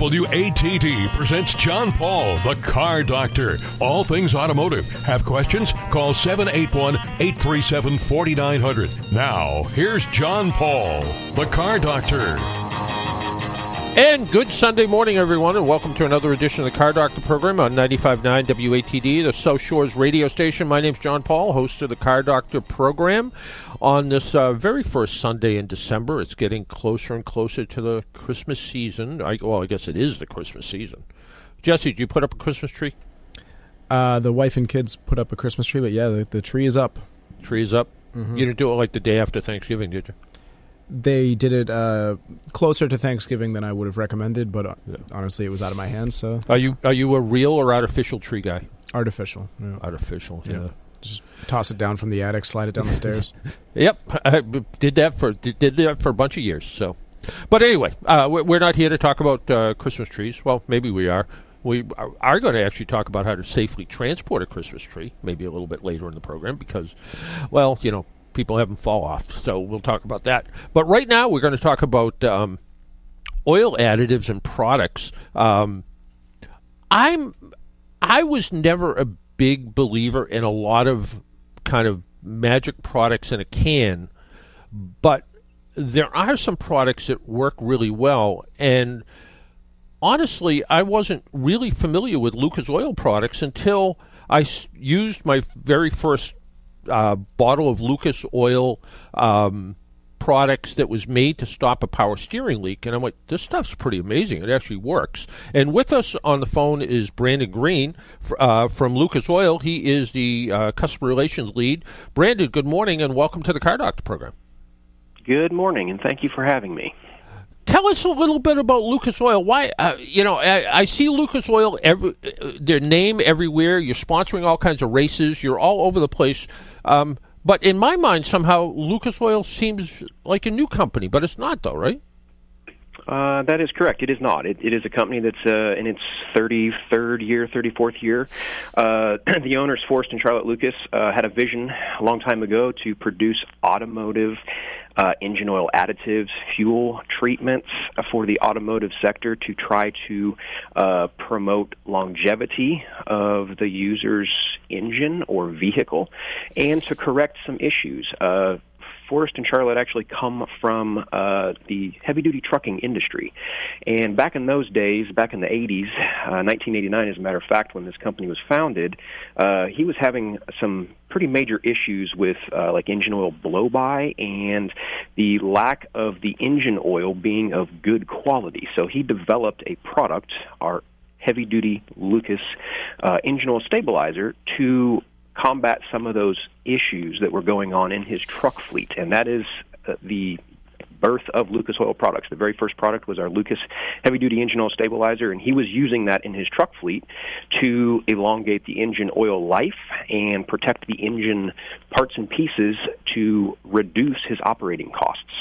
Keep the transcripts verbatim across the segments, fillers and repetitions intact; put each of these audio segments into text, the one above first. W A T D presents John Paul, the Car Doctor. All things automotive. Have questions? Call seven eight one, eight three seven, four nine zero zero. Now, here's John Paul, the Car Doctor. And good Sunday morning, everyone, and welcome to another edition of the Car Doctor program on ninety-five point nine W A T D, the South Shores radio station. My name's John Paul, host of the Car Doctor program. On this uh, very first Sunday in December, it's getting closer and closer to the Christmas season. I, well, I guess it is the Christmas season. Jesse, did you put up a Christmas tree? Uh, the wife and kids put up a Christmas tree, but yeah, the, the tree is up. Tree is up? Mm-hmm. You didn't do it like the day after Thanksgiving, did you? They did it uh, closer to Thanksgiving than I would have recommended, but uh, yeah. honestly, it was out of my hands. So, are you are you a real or artificial tree guy? Artificial, yeah. artificial. Yeah. yeah, just toss it down from the attic, slide it down the stairs. Yep, I did that for did, did that for a bunch of years. So, but anyway, uh, we're not here to talk about uh, Christmas trees. Well, maybe we are. We are going to actually talk about how to safely transport a Christmas tree, maybe a little bit later in the program, because, well, you know. People have them fall off, so we'll talk about that. But right now, we're going to talk about um, oil additives and products. Um, I'm I was never a big believer in a lot of kind of magic products in a can, but there are some products that work really well. And honestly, I wasn't really familiar with Lucas Oil products until I s- used my very first Uh, bottle of Lucas Oil um, products that was made to stop a power steering leak. And I'm like, this stuff's pretty amazing. It actually works. And with us on the phone is Brandon Green f- uh, from Lucas Oil. He is the uh, customer relations lead. Brandon, good morning and welcome to the Car Doctor program. Good morning and thank you for having me. Tell us a little bit about Lucas Oil. Why, uh, you know, I, I see Lucas Oil, every, their name everywhere. You're sponsoring all kinds of races. You're all over the place. Um, but in my mind, somehow, Lucas Oil seems like a new company, but it's not, though, right? Uh, that is correct. It is not. It, it is a company that's uh, in its thirty-third year, thirty-fourth year. Uh, the owners, Forrest and Charlotte Lucas, uh, had a vision a long time ago to produce automotive uh, engine oil additives, fuel treatments for the automotive sector to try to uh, promote longevity of the user's engine or vehicle and to correct some issues. Uh, Forrest and Charlotte actually come from uh, the heavy-duty trucking industry. And back in those days, back in the eighties, uh, nineteen eighty-nine, as a matter of fact, when this company was founded, uh, he was having some pretty major issues with uh, like engine oil blow-by and the lack of the engine oil being of good quality. So he developed a product, our heavy-duty Lucas uh, engine oil stabilizer, to combat some of those issues that were going on in his truck fleet, and that is uh, the birth of Lucas Oil products. The very first product was our Lucas heavy-duty engine oil stabilizer, and he was using that in his truck fleet to elongate the engine oil life and protect the engine parts and pieces to reduce his operating costs.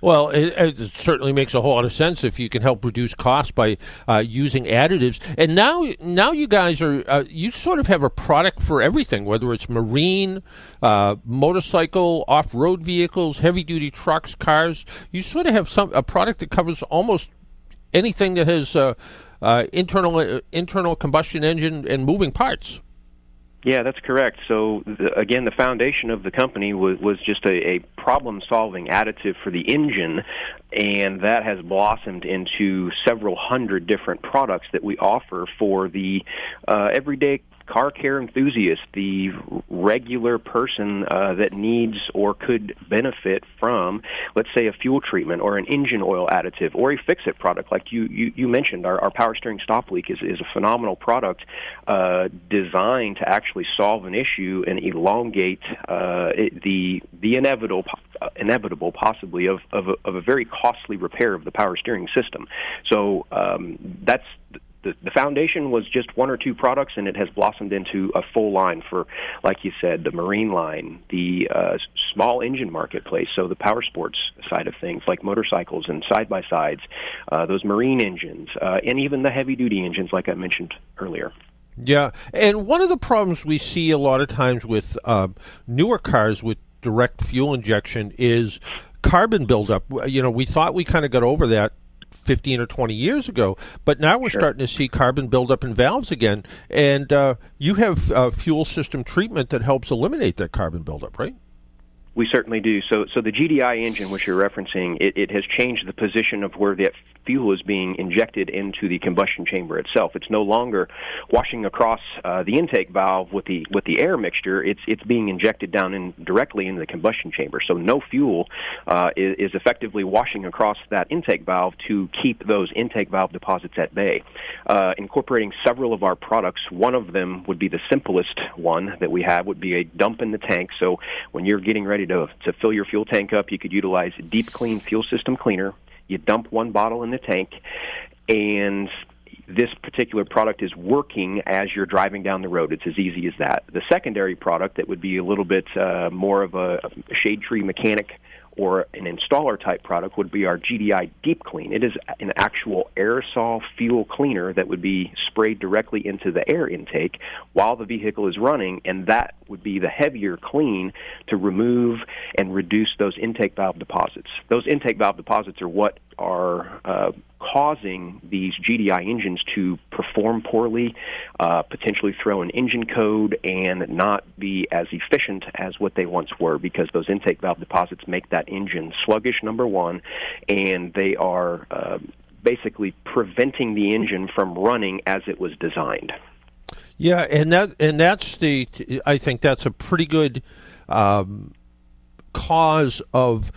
Well, it, it certainly makes a whole lot of sense if you can help reduce costs by uh, using additives. And now now you guys are, uh, you sort of have a product for everything, whether it's marine, uh, motorcycle, off-road vehicles, heavy-duty trucks, cars. You sort of have some a product that covers almost anything that has uh, uh, internal, uh, internal combustion engine and moving parts. Yeah, that's correct. So, the, again, the foundation of the company was, was just a, a problem-solving additive for the engine, and that has blossomed into several hundred different products that we offer for the uh, everyday car care enthusiast, the regular person uh, that needs or could benefit from, let's say, a fuel treatment or an engine oil additive or a fix-it product. Like you, you, you mentioned, our, our power steering stop leak is, is a phenomenal product uh, designed to actually solve an issue and elongate uh, it, the the inevitable, uh, inevitable possibly, of, of, a, of a very costly repair of the power steering system. So um, that's... The foundation was just one or two products, and it has blossomed into a full line for, like you said, the marine line, the uh, small engine marketplace, so the power sports side of things, like motorcycles and side-by-sides, uh, those marine engines, uh, and even the heavy-duty engines, like I mentioned earlier. Yeah, and one of the problems we see a lot of times with uh, newer cars with direct fuel injection is carbon buildup. You know, we thought we kind of got over that fifteen or twenty years ago. But now we're sure. starting to see carbon buildup in valves again. And uh, you have uh, fuel system treatment that helps eliminate that carbon buildup, right? We certainly do. So so the G D I engine, which you're referencing, it, it has changed the position of where that fuel is being injected into the combustion chamber itself. It's no longer washing across uh, the intake valve with the with the air mixture. It's it's being injected down in directly into the combustion chamber. So no fuel uh, is, is effectively washing across that intake valve to keep those intake valve deposits at bay. Uh, incorporating several of our products, one of them would be the simplest one that we have would be a dump in the tank. So when you're getting ready To, to fill your fuel tank up, you could utilize a Deep Clean fuel system cleaner. You dump one bottle in the tank, and this particular product is working as you're driving down the road. It's as easy as that. The secondary product that would be a little bit uh, more of a shade tree mechanic or an installer type product would be our G D I Deep Clean. It is an actual aerosol fuel cleaner that would be sprayed directly into the air intake while the vehicle is running, and that would be the heavier clean to remove and reduce those intake valve deposits. Those intake valve deposits are what are uh, causing these G D I engines to perform poorly, uh, potentially throw an engine code, and not be as efficient as what they once were, because those intake valve deposits make that engine sluggish, number one, and they are uh, basically preventing the engine from running as it was designed. Yeah, and that and that's the I think that's a pretty good um, cause of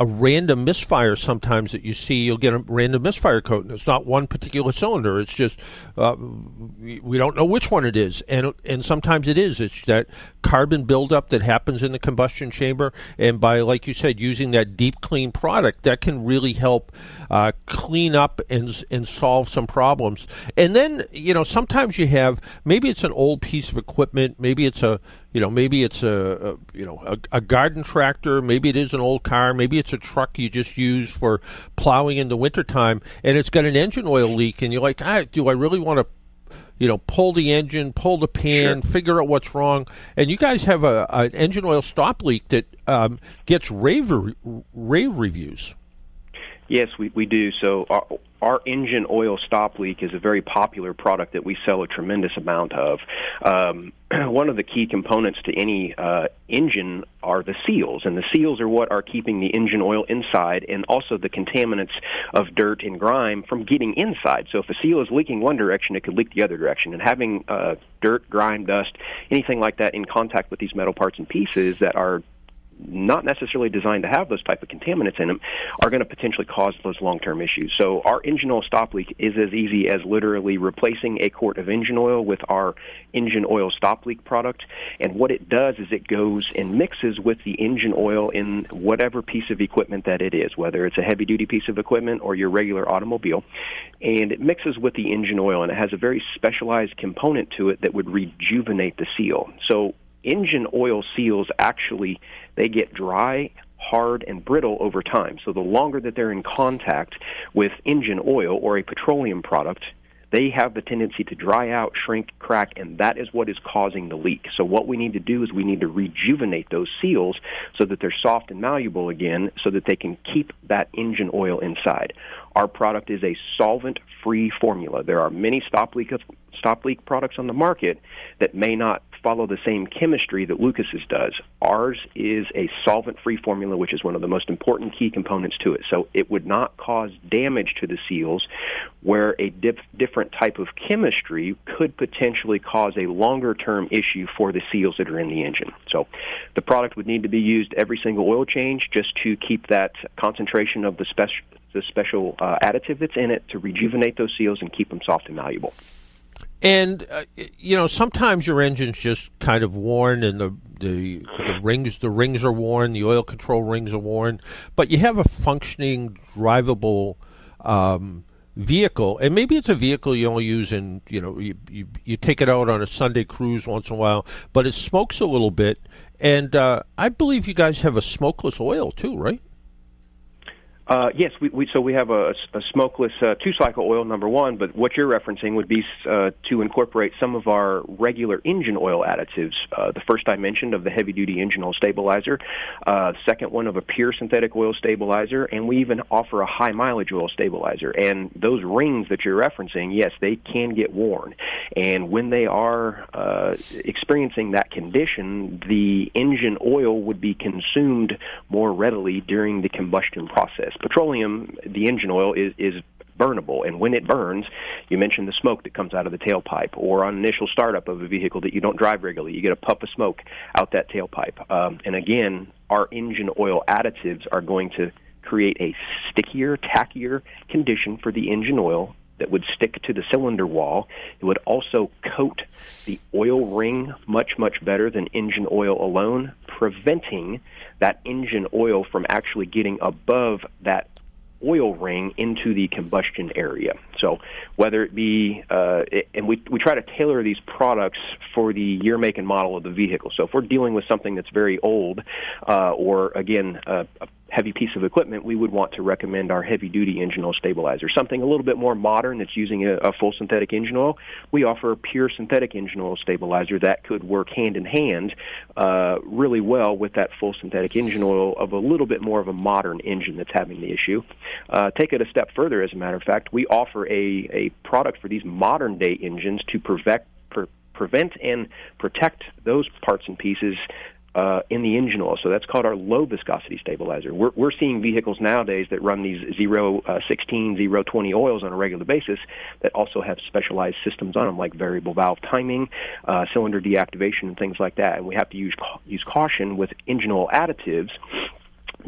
a random misfire sometimes that you see. You'll get a random misfire code, and it's not one particular cylinder. It's just uh, we don't know which one it is, and and sometimes it is. It's that carbon buildup that happens in the combustion chamber, and by, like you said, using that Deep Clean product, that can really help uh, clean up and and solve some problems. And then, you know, sometimes you have, maybe it's an old piece of equipment, maybe it's a You know, maybe it's a, a you know a, a garden tractor. Maybe it is an old car. Maybe it's a truck you just use for plowing in the wintertime, and it's got an engine oil leak. And you're like, ah, do I really want to, you know, pull the engine, pull the pan, sure. figure out what's wrong? And you guys have a an engine oil stop leak that um, gets rave re- rave reviews. Yes, we we do. So our, our engine oil stop leak is a very popular product that we sell a tremendous amount of. Um, One of the key components to any uh, engine are the seals, and the seals are what are keeping the engine oil inside, and also the contaminants of dirt and grime from getting inside. So if a seal is leaking one direction, it could leak the other direction, and having uh, dirt, grime, dust, anything like that in contact with these metal parts and pieces that are not necessarily designed to have those type of contaminants in them are going to potentially cause those long-term issues. So our engine oil stop leak is as easy as literally replacing a quart of engine oil with our engine oil stop leak product. And what it does is it goes and mixes with the engine oil in whatever piece of equipment that it is, whether it's a heavy-duty piece of equipment or your regular automobile. And it mixes with the engine oil, and it has a very specialized component to it that would rejuvenate the seal. So engine oil seals actually, they get dry, hard, and brittle over time. So the longer that they're in contact with engine oil or a petroleum product, they have the tendency to dry out, shrink, crack, and that is what is causing the leak. So what we need to do is we need to rejuvenate those seals so that they're soft and malleable again, so that they can keep that engine oil inside. Our product is a solvent-free formula. There are many stop leak stop leak products on the market that may not follow the same chemistry that Lucas's does. Ours is a solvent-free formula, which is one of the most important key components to it. So it would not cause damage to the seals, where a dip, different type of chemistry could potentially cause a longer-term issue for the seals that are in the engine. So the product would need to be used every single oil change just to keep that concentration of the special the special uh, additive that's in it to rejuvenate those seals and keep them soft and malleable. And, uh, you know, sometimes your engine's just kind of worn, and the, the the rings the rings are worn, the oil control rings are worn, but you have a functioning, drivable um, vehicle, and maybe it's a vehicle you only use in, you know, you, you, you take it out on a Sunday cruise once in a while, but it smokes a little bit, and uh, I believe you guys have a smokeless oil too, right? Uh, yes, we, we, so we have a, a smokeless uh, two-cycle oil, number one, but what you're referencing would be uh, to incorporate some of our regular engine oil additives. Uh, the first I mentioned of the heavy-duty engine oil stabilizer, uh, second one of a pure synthetic oil stabilizer, and we even offer a high-mileage oil stabilizer. And those rings that you're referencing, yes, they can get worn. And when they are uh, experiencing that condition, the engine oil would be consumed more readily during the combustion process. Petroleum, the engine oil, is, is burnable, and when it burns, you mentioned the smoke that comes out of the tailpipe, or on initial startup of a vehicle that you don't drive regularly, you get a puff of smoke out that tailpipe. Um, and again, our engine oil additives are going to create a stickier, tackier condition for the engine oil that would stick to the cylinder wall. It would also coat the oil ring much, much better than engine oil alone, preventing that engine oil from actually getting above that oil ring into the combustion area. So whether it be, uh, it, and we, we try to tailor these products for the year, make, and model of the vehicle. So if we're dealing with something that's very old uh, or, again, uh, a heavy piece of equipment, we would want to recommend our heavy-duty engine oil stabilizer. Something a little bit more modern that's using a, a full synthetic engine oil, we offer a pure synthetic engine oil stabilizer that could work hand-in-hand uh, really well with that full synthetic engine oil of a little bit more of a modern engine that's having the issue. Uh, take it a step further, as a matter of fact. We offer a, a product for these modern-day engines to prevent, pre- prevent and protect those parts and pieces Uh, in the engine oil. So that's called our low viscosity stabilizer. We're, we're seeing vehicles nowadays that run these zero sixteen, zero twenty oils on a regular basis that also have specialized systems on them, like variable valve timing, uh, cylinder deactivation, and things like that. And we have to use use caution with engine oil additives,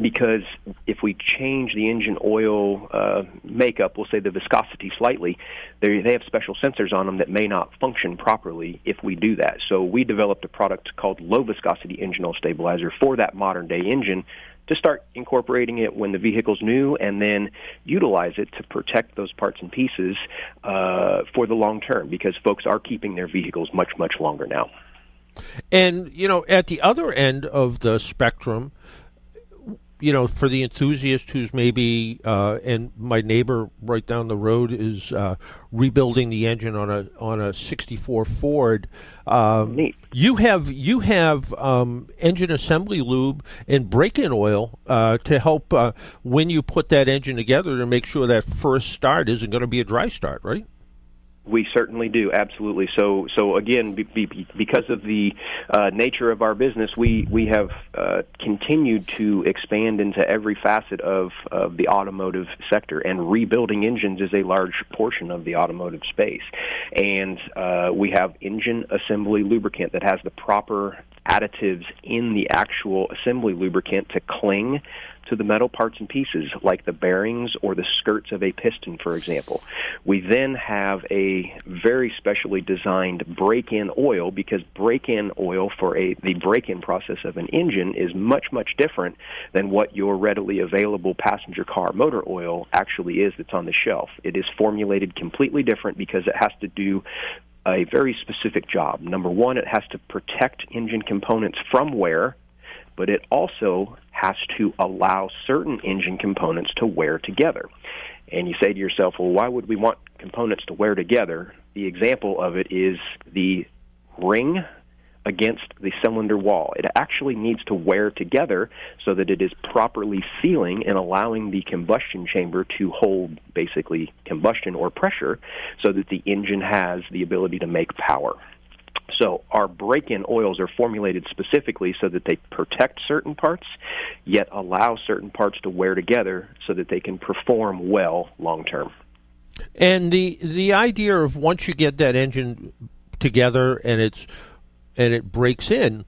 because if we change the engine oil uh, makeup, we'll say the viscosity slightly, they they have special sensors on them that may not function properly if we do that. So we developed a product called Low Viscosity Engine Oil Stabilizer for that modern-day engine to start incorporating it when the vehicle's new, and then utilize it to protect those parts and pieces uh, for the long term, because folks are keeping their vehicles much, much longer now. And, you know, at the other end of the spectrum, you know, for the enthusiast who's maybe, uh, and my neighbor right down the road is uh, rebuilding the engine on a on a sixty-four Ford. Um, Neat. You have you have um, engine assembly lube and brake-in oil uh, to help uh, when you put that engine together to make sure that first start isn't going to be a dry start, right? We certainly do, absolutely. So, so again, be, be, because of the uh, nature of our business, we we have uh, continued to expand into every facet of, of the automotive sector, and rebuilding engines is a large portion of the automotive space. And uh, we have engine assembly lubricant that has the proper additives in the actual assembly lubricant to cling to the metal parts and pieces, like the bearings or the skirts of a piston, for example. We then have a very specially designed brake-in oil, because brake-in oil for a the brake-in process of an engine is much, much different than what your readily available passenger car motor oil actually is that's on the shelf. It is formulated completely different because it has to do a very specific job. Number one, it has to protect engine components from wear, but it also has to allow certain engine components to wear together. And you say to yourself, well, why would we want components to wear together? The example of it is the ring against the cylinder wall. It actually needs to wear together so that it is properly sealing and allowing the combustion chamber to hold basically combustion or pressure so that the engine has the ability to make power. So our brake-in oils are formulated specifically so that they protect certain parts, yet allow certain parts to wear together so that they can perform well long term. And the the idea of once you get that engine together and it's and it breaks in,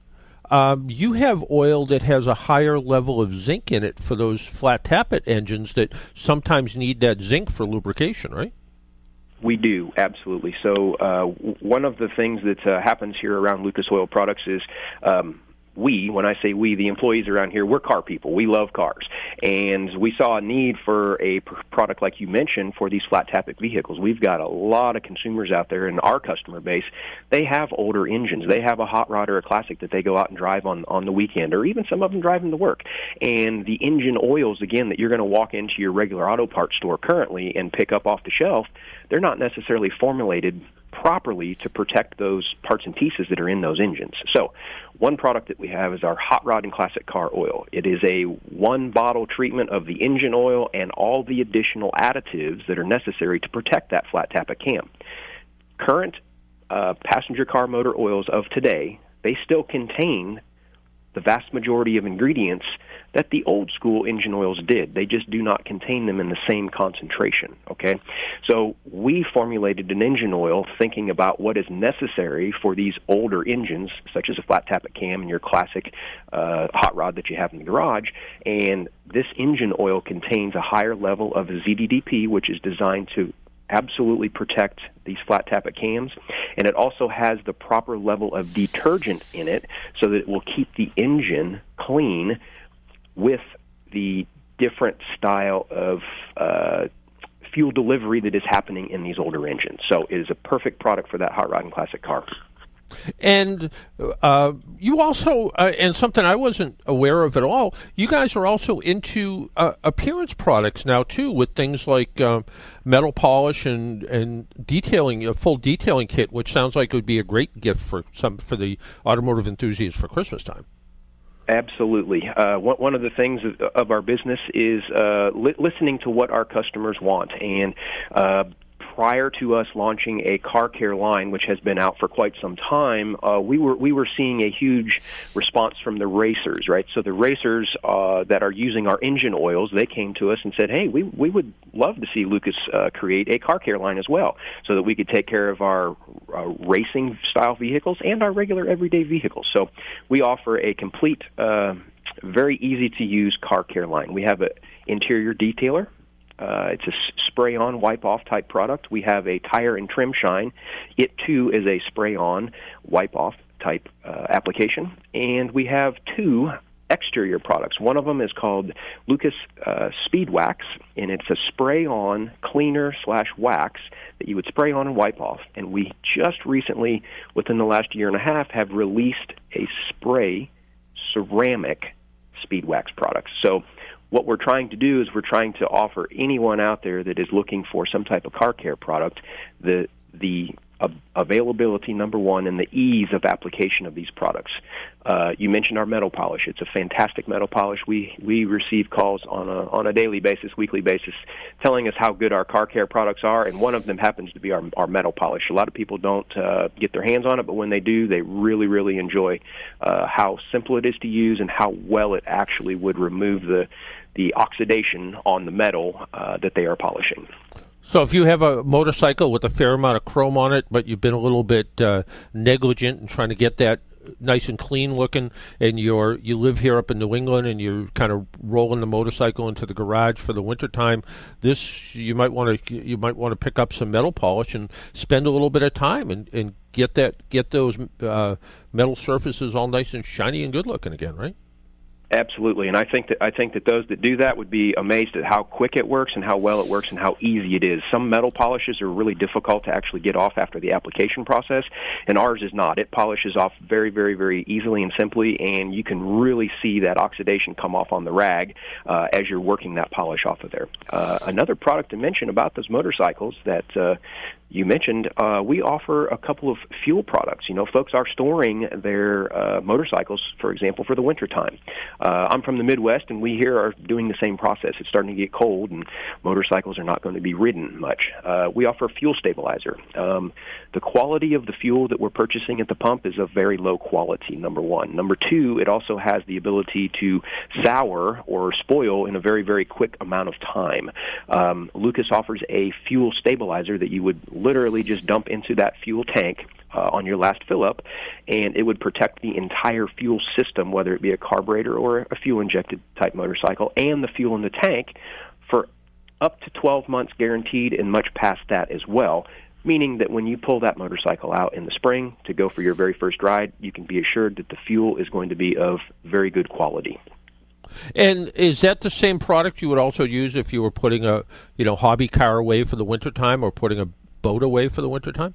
um, you have oil that has a higher level of zinc in it for those flat tappet engines that sometimes need that zinc for lubrication, right? We do, absolutely. So uh, w- one of the things that uh, happens here around Lucas Oil Products is um, we, when I say we, the employees around here, we're car people. We love cars. And we saw a need for a product like you mentioned for these flat topic vehicles. We've got a lot of consumers out there in our customer base. They have older engines. They have a hot rod or a classic that they go out and drive on, on the weekend, or even some of them drive them to work. And the engine oils, again, that you're going to walk into your regular auto parts store currently and pick up off the shelf, they're not necessarily formulated properly to protect those parts and pieces that are in those engines. So one product that we have is our Hot Rod and Classic Car Oil. It is a one-bottle treatment of the engine oil and all the additional additives that are necessary to protect that flat tappet cam. Current uh, passenger car motor oils of today, they still contain the vast majority of ingredients that the old school engine oils did. They just do not contain them in the same concentration, okay? So we formulated an engine oil thinking about what is necessary for these older engines, such as a flat tappet cam and your classic uh, hot rod that you have in the garage. And this engine oil contains a higher level of Z D D P, which is designed to absolutely protect these flat tappet cams, and it also has the proper level of detergent in it so that it will keep the engine clean with the different style of uh, fuel delivery that is happening in these older engines. So it is a perfect product for that hot rod and classic car. And uh, you also, uh, and something I wasn't aware of at all, you guys are also into uh, appearance products now, too, with things like um, metal polish and, and detailing, a full detailing kit, which sounds like it would be a great gift for some for the automotive enthusiasts for Christmas time. Absolutely. Uh, one of the things of our business is uh, li- listening to what our customers want. And uh prior to us launching a car care line, which has been out for quite some time, uh, we were we were seeing a huge response from the racers, right? So the racers uh, that are using our engine oils, they came to us and said, hey, we, we would love to see Lucas uh, create a car care line as well so that we could take care of our uh, racing-style vehicles and our regular everyday vehicles. So we offer a complete, uh, very easy-to-use car care line. We have an interior detailer. Uh, it's a spray-on, wipe-off type product. We have a tire and trim shine. It, too, is a spray-on, wipe-off type uh, application. And we have two exterior products. One of them is called Lucas uh, Speed Wax, and it's a spray-on cleaner slash wax that you would spray on and wipe off. And we just recently, within the last year and a half, have released a spray ceramic Speed Wax product. So what we're trying to do is we're trying to offer anyone out there that is looking for some type of car care product the the uh, availability, number one, and the ease of application of these products. Uh, you mentioned our metal polish. It's a fantastic metal polish. We we receive calls on a on a daily basis, weekly basis, telling us how good our car care products are, and one of them happens to be our, our metal polish. A lot of people don't uh, get their hands on it, but when they do, they really, really enjoy uh, how simple it is to use and how well it actually would remove the, the oxidation on the metal uh, that they are polishing. So if you have a motorcycle with a fair amount of chrome on it, but you've been a little bit uh, negligent in trying to get that nice and clean looking, and you're you live here up in New England and you're kind of rolling the motorcycle into the garage for the wintertime, this you might want to you might want to pick up some metal polish and spend a little bit of time and, and get that get those uh, metal surfaces all nice and shiny and good looking again, right? Absolutely, and I think that I think that those that do that would be amazed at how quick it works and how well it works and how easy it is. Some metal polishes are really difficult to actually get off after the application process, and ours is not. It polishes off very, very, very easily and simply, and you can really see that oxidation come off on the rag uh, as you're working that polish off of there. Uh, another product to mention about those motorcycles that uh, you mentioned, uh, we offer a couple of fuel products. You know, folks are storing their uh, motorcycles, for example, for the wintertime. Uh, I'm from the Midwest, and we here are doing the same process. It's starting to get cold, and motorcycles are not going to be ridden much. Uh, we offer a fuel stabilizer. Um, the quality of the fuel that we're purchasing at the pump is of very low quality, number one. Number two, it also has the ability to sour or spoil in a very, very quick amount of time. Um, Lucas offers a fuel stabilizer that you would literally just dump into that fuel tank Uh, on your last fill-up, and it would protect the entire fuel system, whether it be a carburetor or a fuel-injected type motorcycle, and the fuel in the tank for up to twelve months guaranteed and much past that as well, meaning that when you pull that motorcycle out in the spring to go for your very first ride, you can be assured that the fuel is going to be of very good quality. And is that the same product you would also use if you were putting a, you know, hobby car away for the wintertime or putting a boat away for the wintertime?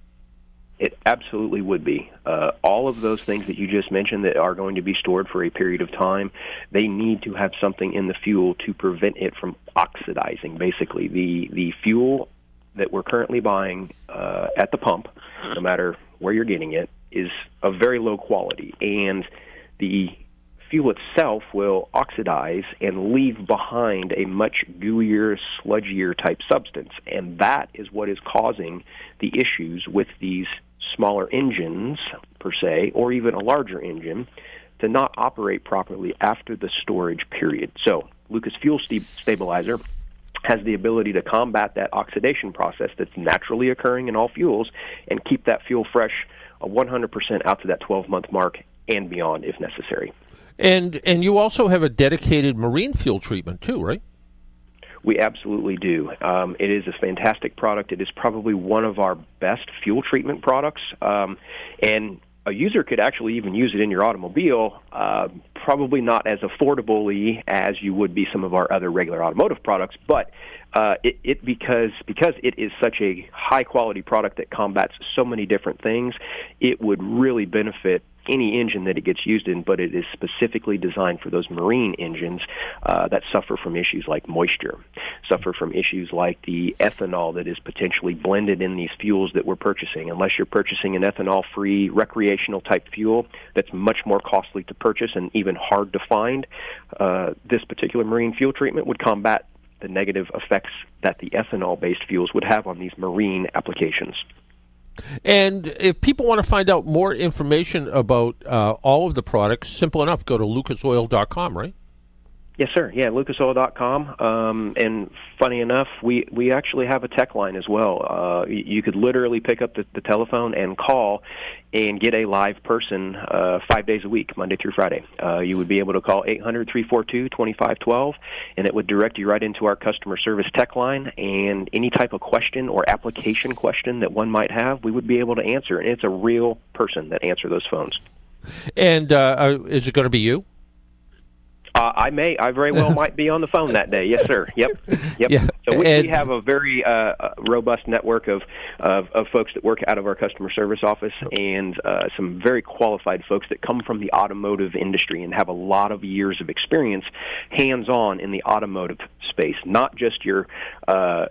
It absolutely would be. Uh, all of those things that you just mentioned that are going to be stored for a period of time, they need to have something in the fuel to prevent it from oxidizing, basically. The, the fuel that we're currently buying uh, at the pump, no matter where you're getting it, is of very low quality. And the fuel itself will oxidize and leave behind a much gooier, sludgier type substance. And that is what is causing the issues with these smaller engines, per se, or even a larger engine, to not operate properly after the storage period. So Lucas Fuel st- Stabilizer has the ability to combat that oxidation process that's naturally occurring in all fuels and keep that fuel fresh uh, one hundred percent out to that twelve-month mark and beyond if necessary. And and you also have a dedicated marine fuel treatment too, right? We absolutely do. Um, it is a fantastic product. It is probably one of our best fuel treatment products. Um, and a user could actually even use it in your automobile, uh, probably not as affordably as you would be some of our other regular automotive products, but uh, it, it because because it is such a high-quality product that combats so many different things, it would really benefit any engine that it gets used in, but it is specifically designed for those marine engines uh, that suffer from issues like moisture, suffer from issues like the ethanol that is potentially blended in these fuels that we're purchasing. Unless you're purchasing an ethanol-free recreational type fuel that's much more costly to purchase and even hard to find, uh, this particular marine fuel treatment would combat the negative effects that the ethanol-based fuels would have on these marine applications. And if people want to find out more information about uh, all of the products, simple enough, go to lucas oil dot com, right? Yes, sir. Yeah, lucas oil dot com. Um, and funny enough, we, we actually have a tech line as well. Uh, you, you could literally pick up the, the telephone and call and get a live person uh, five days a week, Monday through Friday. Uh, you would be able to call eight hundred, three four two, two five one two, and it would direct you right into our customer service tech line. And any type of question or application question that one might have, we would be able to answer. And it's a real person that answers those phones. And uh, is it going to be you? Uh, I may, I very well might be on the phone that day. Yes, sir. Yep. Yep. Yeah. So we, and, we have a very uh, robust network of, of, of folks that work out of our customer service office and uh, some very qualified folks that come from the automotive industry and have a lot of years of experience hands-on in the automotive space, not just your, uh,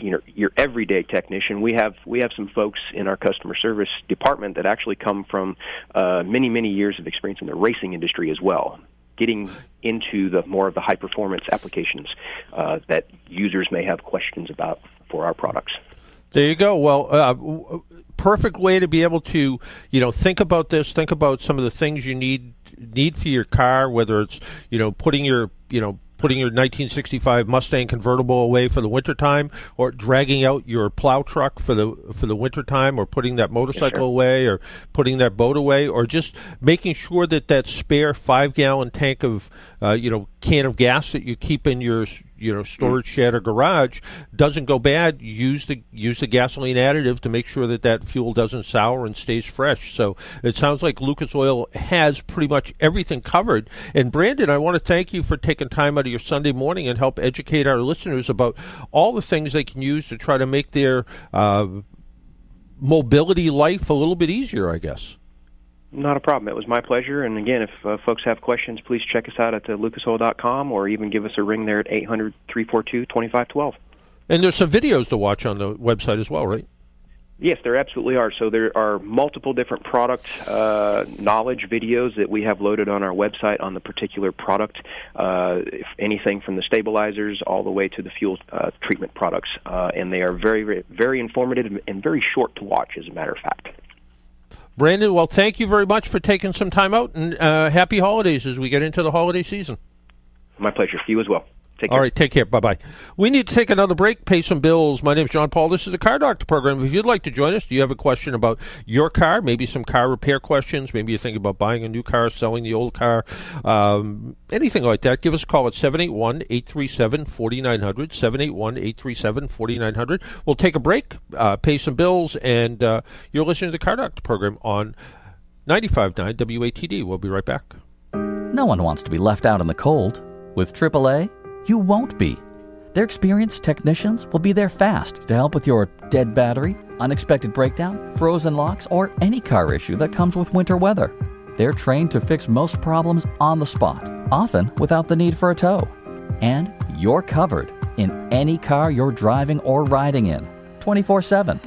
you know, your everyday technician. We have, we have some folks in our customer service department that actually come from uh, many, many years of experience in the racing industry as well, getting into the more of the high-performance applications uh, that users may have questions about for our products. There you go. Well, uh, w- perfect way to be able to, you know, think about this, think about some of the things you need need for your car, whether it's, you know, putting your, you know, putting your nineteen sixty-five Mustang convertible away for the wintertime, or dragging out your plow truck for the for the wintertime, or putting that motorcycle yeah, away, or putting that boat away, or just making sure that that spare five-gallon tank of, uh, you know, can of gas that you keep in your, you know, storage shed or garage doesn't go bad. Use the use the gasoline additive to make sure that that fuel doesn't sour and stays fresh. So it sounds like Lucas Oil has pretty much everything covered. And Brandon, I want to thank you for taking time out of your Sunday morning and help educate our listeners about all the things they can use to try to make their uh, mobility life a little bit easier, I guess. Not a problem. It was my pleasure. And again, if uh, folks have questions, please check us out at uh, lucas oil dot com or even give us a ring there at eight hundred, three four two, two five one two. And there's some videos to watch on the website as well, right? Yes, there absolutely are. So there are multiple different product uh, knowledge videos that we have loaded on our website on the particular product, uh, if anything from the stabilizers all the way to the fuel uh, treatment products. Uh, and they are very, very informative and very short to watch, as a matter of fact. Brandon, well, thank you very much for taking some time out, and uh, happy holidays as we get into the holiday season. My pleasure. You as well. Take care. All right, take care. Bye-bye. We need to take another break, pay some bills. My name is John Paul. This is the Car Doctor program. If you'd like to join us, do you have a question about your car, maybe some car repair questions, maybe you're thinking about buying a new car, selling the old car, um, anything like that, give us a call at seven eight one, eight three seven, four nine zero zero, seven eight one, eight three seven, four nine zero zero. We'll take a break, uh, pay some bills, and uh, you're listening to the Car Doctor program on ninety-five point nine W A T D. We'll be right back. No one wants to be left out in the cold. With triple A, you won't be. Their experienced technicians will be there fast to help with your dead battery, unexpected breakdown, frozen locks, or any car issue that comes with winter weather. They're trained to fix most problems on the spot, often without the need for a tow. And you're covered in any car you're driving or riding in, twenty-four seven.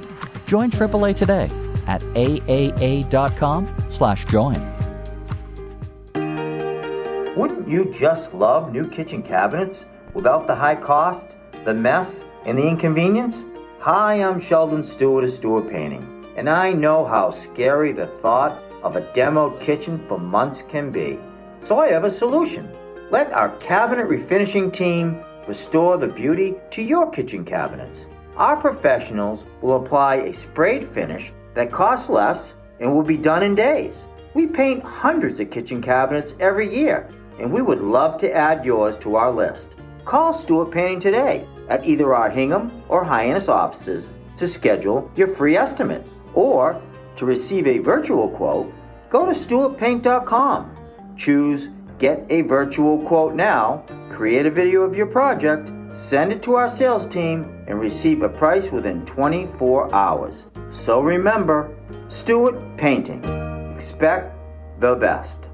Join triple A today at triple A dot com slash join. Wouldn't you just love new kitchen cabinets without the high cost, the mess, and the inconvenience? Hi, I'm Sheldon Stewart of Stewart Painting, and I know how scary the thought of a demoed kitchen for months can be. So I have a solution. Let our cabinet refinishing team restore the beauty to your kitchen cabinets. Our professionals will apply a sprayed finish that costs less and will be done in days. We paint hundreds of kitchen cabinets every year, and we would love to add yours to our list. Call Stewart Painting today at either our Hingham or Hyannis offices to schedule your free estimate. Or to receive a virtual quote, go to stewart paint dot com. Choose Get a Virtual Quote Now, create a video of your project, send it to our sales team, and receive a price within twenty-four hours. So remember, Stewart Painting. Expect the best.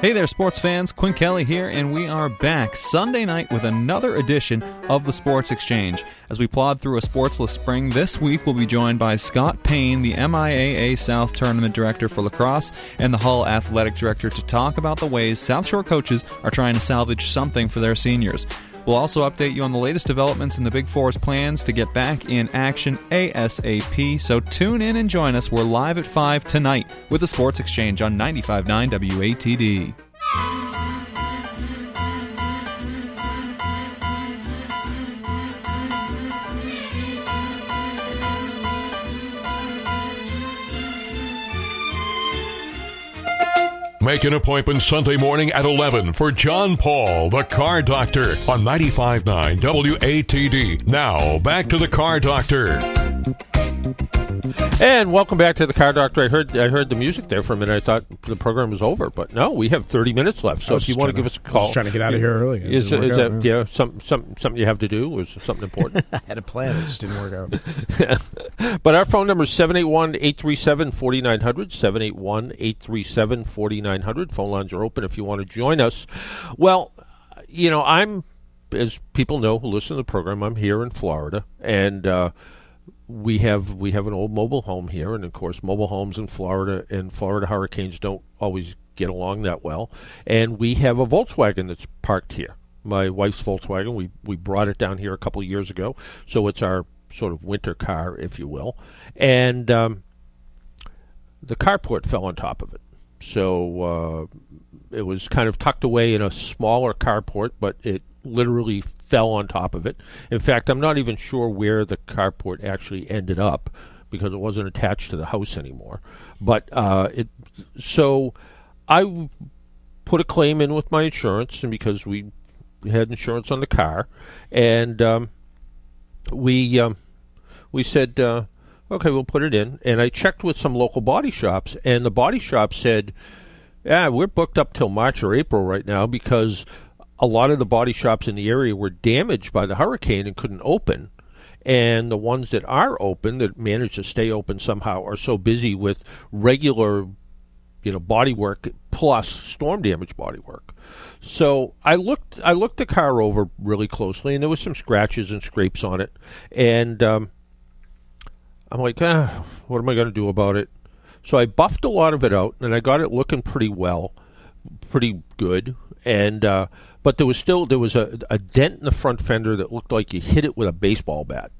Hey there, sports fans. Quinn Kelly here, and we are back Sunday night with another edition of the Sports Exchange. As we plod through a sportsless spring, this week we'll be joined by Scott Payne, the M I A A South Tournament Director for Lacrosse, and the Hull Athletic Director to talk about the ways South Shore coaches are trying to salvage something for their seniors. We'll also update you on the latest developments in the Big Four's plans to get back in action ASAP, so tune in and join us. We're live at five tonight with the Sports Exchange on ninety-five point nine W A T D. Make an appointment Sunday morning at eleven for John Paul, the Car Doctor, on ninety-five point nine W A T D. Now, back to the Car Doctor. And welcome back to the Car Doctor. I heard I heard the music there for a minute. I thought the program was over, but no, we have thirty minutes left. So if you want to give us a call, I was trying to get out of here early. Is, is out, that yeah, yeah some, some, something you have to do? Was something important? I had a plan, it just didn't work out. But our phone number is seven eight one, eight three seven, four nine zero zero, seven eight one, eight three seven, four nine zero zero. Phone lines are open if you want to join us. Well, you know, I'm, as people know who listen to the program, I'm here in Florida, and uh, We have we have an old mobile home here, and of course mobile homes in Florida and Florida hurricanes don't always get along that well. And we have a Volkswagen that's parked here. My wife's Volkswagen. We we brought it down here a couple of years ago, so it's our sort of winter car, if you will. And um, the carport fell on top of it, so uh, it was kind of tucked away in a smaller carport, but it literally fell on top of it. In fact, I'm not even sure where the carport actually ended up because it wasn't attached to the house anymore. But uh, it, so I put a claim in with my insurance, and because we had insurance on the car, and um, we um, we said, uh, okay, we'll put it in. And I checked with some local body shops, and the body shop said, yeah, we're booked up till March or April right now because a lot of the body shops in the area were damaged by the hurricane and couldn't open. And the ones that are open, that manage to stay open somehow, are so busy with regular, you know, body work plus storm damage body work. So I looked I looked the car over really closely, and there was some scratches and scrapes on it. And um, I'm like, ah, what am I going to do about it? So I buffed a lot of it out, and I got it looking pretty well, pretty good. And uh, but there was still there was a, a dent in the front fender that looked like you hit it with a baseball bat,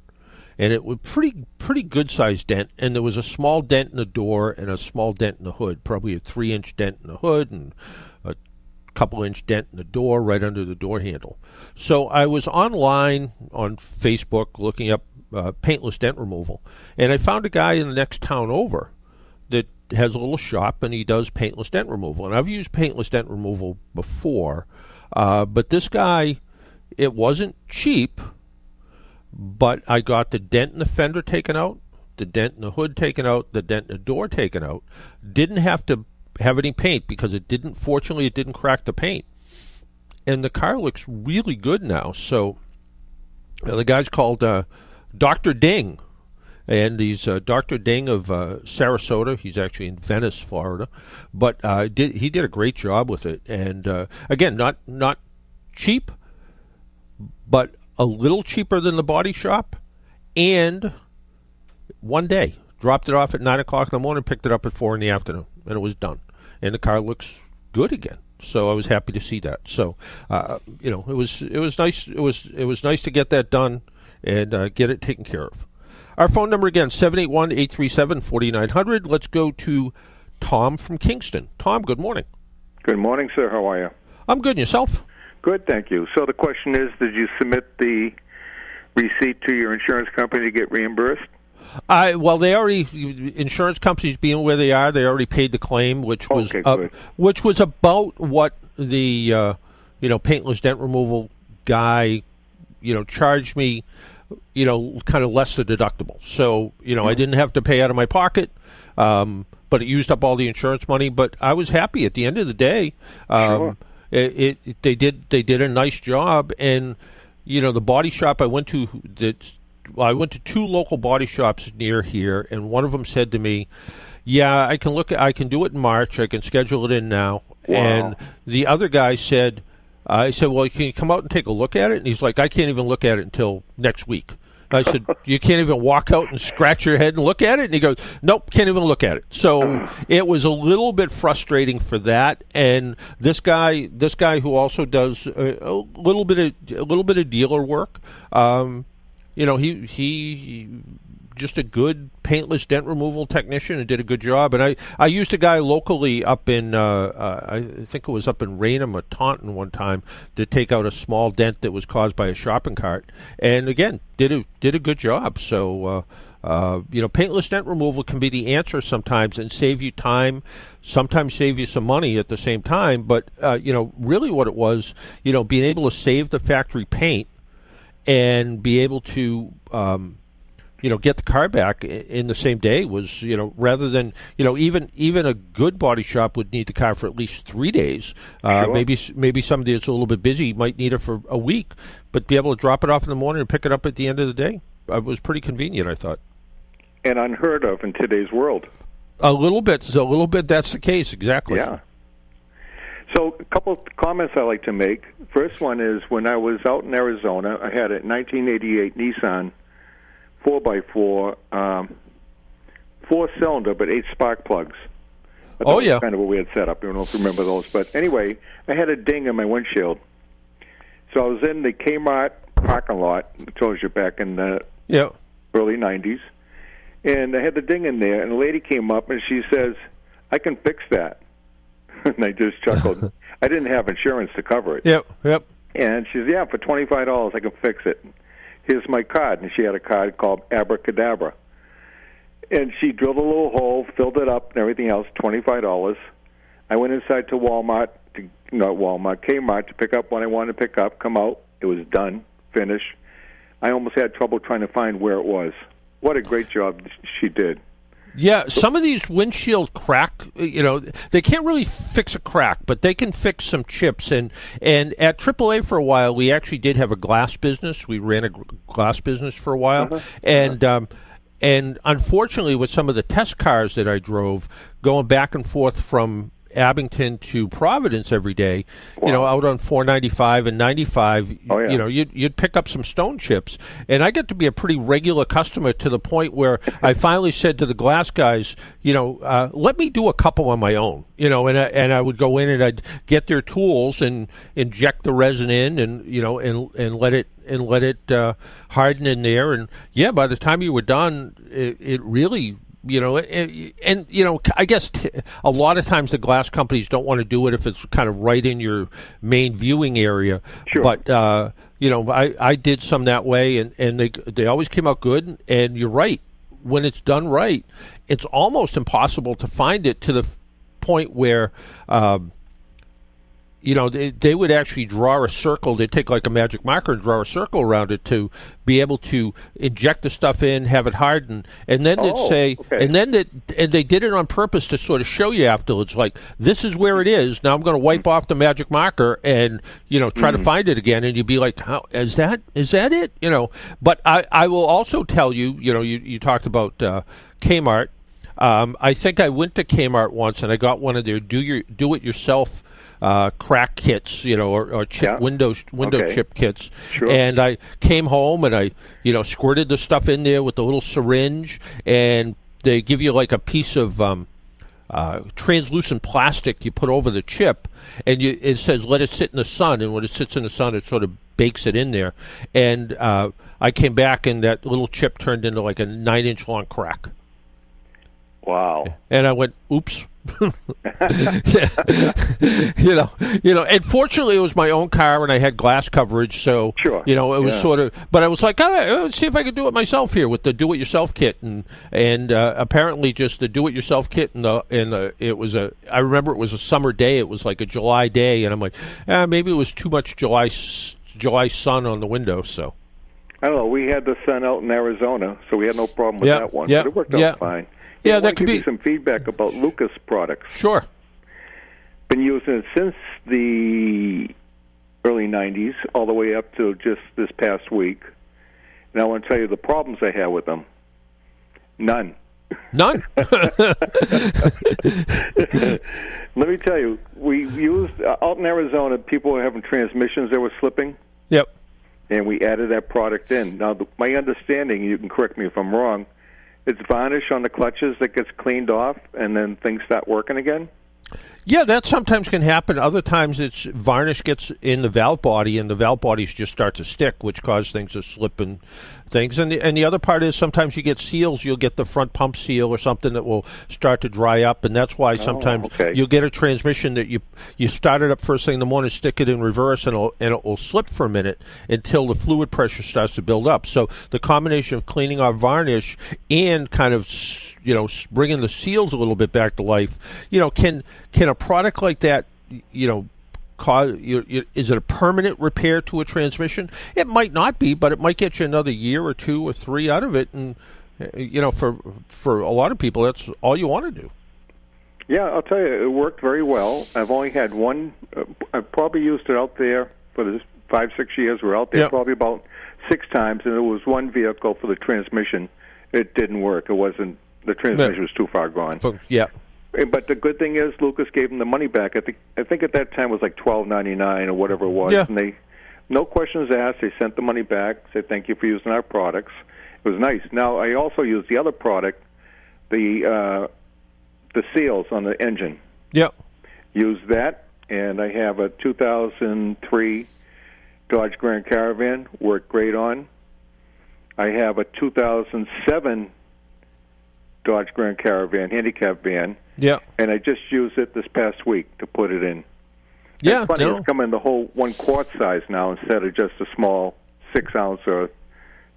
and it was pretty pretty good sized dent. And there was a small dent in the door and a small dent in the hood, probably a three inch dent in the hood and a couple inch dent in the door right under the door handle. So I was online on Facebook looking up uh, paintless dent removal, and I found a guy in the next town over that has a little shop, and he does paintless dent removal. And I've used paintless dent removal before, uh, but this guy, it wasn't cheap, but I got the dent in the fender taken out, the dent in the hood taken out, the dent in the door taken out. Didn't have to have any paint because it didn't, fortunately, it didn't crack the paint. And the car looks really good now. So uh, the guy's called uh, Doctor Ding. And he's uh, Doctor Ding of uh, Sarasota. He's actually in Venice, Florida. But uh, did, he did a great job with it. And uh, again, not not cheap, but a little cheaper than the body shop. And one day, dropped it off at nine o'clock in the morning, picked it up at four in the afternoon, and it was done. And the car looks good again. So I was happy to see that. So, uh, you know, it was it was nice. It was it was nice to get that done and uh, get it taken care of. Our phone number again, seven eight one, eight three seven, four nine zero zero. Let's go to Tom from Kingston. Tom, good morning. Good morning, sir. How are you? I'm good. And yourself? Good, thank you. So the question is, did you submit the receipt to your insurance company to get reimbursed? I well, they already, insurance companies being where they are, they already paid the claim, which was okay, uh, which was about what the uh, you know paintless dent removal guy you know charged me, you know kind of less the deductible. So you know mm-hmm. I didn't have to pay out of my pocket, um, but it used up all the insurance money. But I was happy at the end of the day. Um, sure. it, it they did they did a nice job, and you know the body shop I went to that. I went to two local body shops near here, and one of them said to me, "Yeah, I can look. At, I can do it in March. I can schedule it in now." Wow. And the other guy said, uh, "I said, well, can you come out and take a look at it?" And he's like, "I can't even look at it until next week." I said, "You can't even walk out and scratch your head and look at it?" And he goes, "Nope, can't even look at it." So it was a little bit frustrating for that. And this guy, this guy who also does a, a little bit of a little bit of dealer work. Um, You know, he, he just a good paintless dent removal technician and did a good job. And I, I used a guy locally up in, uh, uh, I think it was up in Raynham or Taunton one time to take out a small dent that was caused by a shopping cart. And, again, did a, did a good job. So, uh, uh, you know, paintless dent removal can be the answer sometimes and save you time, sometimes save you some money at the same time. But, uh, you know, really what it was, you know, being able to save the factory paint and be able to, um, you know, get the car back in the same day was, you know, rather than, you know, even even a good body shop would need the car for at least three days. Uh, sure. Maybe maybe somebody that's a little bit busy might need it for a week, but be able to drop it off in the morning and pick it up at the end of the day. It was pretty convenient, I thought. And unheard of in today's world. A little bit. So a little bit that's the case, exactly. Yeah. So a couple of comments I like to make. First one is when I was out in Arizona, I had a nineteen eighty-eight Nissan four by four, um, four-cylinder, but eight spark plugs. Oh, yeah. Kind of a weird setup. I don't know if you remember those. But anyway, I had a ding in my windshield. So I was in the Kmart parking lot, I told you, back in the yeah. early nineties. And I had the ding in there, and a lady came up, and she says, "I can fix that." And I just chuckled. I didn't have insurance to cover it. Yep, yep. And she said, "Yeah, for twenty-five dollars I can fix it. Here's my card." And she had a card called Abracadabra. And she drilled a little hole, filled it up, and everything else, twenty-five dollars. I went inside to Walmart, to, not Walmart, Kmart, to pick up what I wanted to pick up, come out. It was done, finished. I almost had trouble trying to find where it was. What a great job she did. Yeah, some of these windshield crack, you know, they can't really fix a crack, but they can fix some chips. And, and at triple A for a while, we actually did have a glass business. We ran a glass business for a while. Uh-huh. And um, and unfortunately, with some of the test cars that I drove, going back and forth from Abington to Providence every day, wow. you know, out on four ninety-five and ninety-five, oh, yeah. you know, you'd, you'd pick up some stone chips. And I got to be a pretty regular customer to the point where I finally said to the glass guys, you know, uh, let me do a couple on my own, you know, and I, and I would go in and I'd get their tools and inject the resin in and, you know, and, and let it and let it uh, harden in there. And, yeah, by the time you were done, it, it really you know, and, and you know, I guess t- a lot of times the glass companies don't want to do it if it's kind of right in your main viewing area. Sure. But uh, you know, I, I did some that way, and, and they they always came out good. And you're right, when it's done right, it's almost impossible to find it, to the point where, um, you know, they, they would actually draw a circle. They'd take like a magic marker and draw a circle around it to be able to inject the stuff in, have it harden, and then they'd oh, say, okay. and then that, and they did it on purpose to sort of show you afterwards, like, this is where it is. Now I'm going to wipe mm-hmm. off the magic marker and, you know, try mm-hmm. to find it again, and you'd be like, how is that? Is that it? You know. But I, I will also tell you, you know, you you talked about uh, Kmart. Um, I think I went to Kmart once and I got one of their do your do it yourself. Uh, crack kits, you know, or, or chip yeah. window window okay. chip kits, sure. and I came home and I, you know, squirted the stuff in there with the little syringe, and they give you like a piece of um, uh, translucent plastic you put over the chip, and you, it says let it sit in the sun, and when it sits in the sun, it sort of bakes it in there, and uh, I came back and that little chip turned into like a nine inch long crack. Wow! And I went, oops. you know, you know, and fortunately it was my own car and I had glass coverage, so sure. you know, it was yeah. sort of. But I was like, all right, let's see if I can do it myself here with the do-it-yourself kit, and and uh, apparently just the do-it-yourself kit, and the and the, it was a. I remember it was a summer day. It was like a July day, and I'm like, eh, maybe it was too much July July sun on the window, so. I don't know. We had the sun out in Arizona, so we had no problem with yep. that one. Yep. But it worked out yep. fine. Yeah, I that could give be you some feedback about Lucas products. Sure. Been using it since the early nineties, all the way up to just this past week. And I want to tell you the problems I have with them. None. None. Let me tell you, we used uh, out in Arizona. People were having transmissions that were slipping. Yep. And we added that product in. Now, the, my understanding, you can correct me if I'm wrong. It's varnish on the clutches that gets cleaned off, and then things start working again? Yeah, that sometimes can happen. Other times it's varnish gets in the valve body, and the valve bodies just start to stick, which cause things to slip and things. And the, and the other part is sometimes you get seals. You'll get the front pump seal or something that will start to dry up, and that's why sometimes oh, okay. you'll get a transmission that you you start it up first thing in the morning, stick it in reverse, and it'll, and it will slip for a minute until the fluid pressure starts to build up. So the combination of cleaning off varnish and kind of, you know, bringing the seals a little bit back to life, you know, can can a product like that, you know, cause, you, you, is it a permanent repair to a transmission? It might not be, but it might get you another year or two or three out of it. And, you know, for for a lot of people, that's all you want to do. Yeah, I'll tell you, it worked very well. I've only had one. Uh, I've probably used it out there for the five, six years we're out there, yep. probably about six times. And there was one vehicle for the transmission. It didn't work. It wasn't, the transmission yeah. was too far gone. For, yeah. But the good thing is, Lucas gave them the money back. I think I think at that time it was like twelve ninety nine or whatever it was, yeah. and they, no questions asked, they sent the money back. Said thank you for using our products. It was nice. Now I also used the other product, the uh, the seals on the engine. Yep. Used that, and I have a two thousand three Dodge Grand Caravan. Worked great on. I have a two thousand seven Dodge Grand Caravan handicap van. Yeah, and I just used it this past week to put it in. Yeah, it's funny, no. it's come in the whole one quart size now instead of just a small six ounce or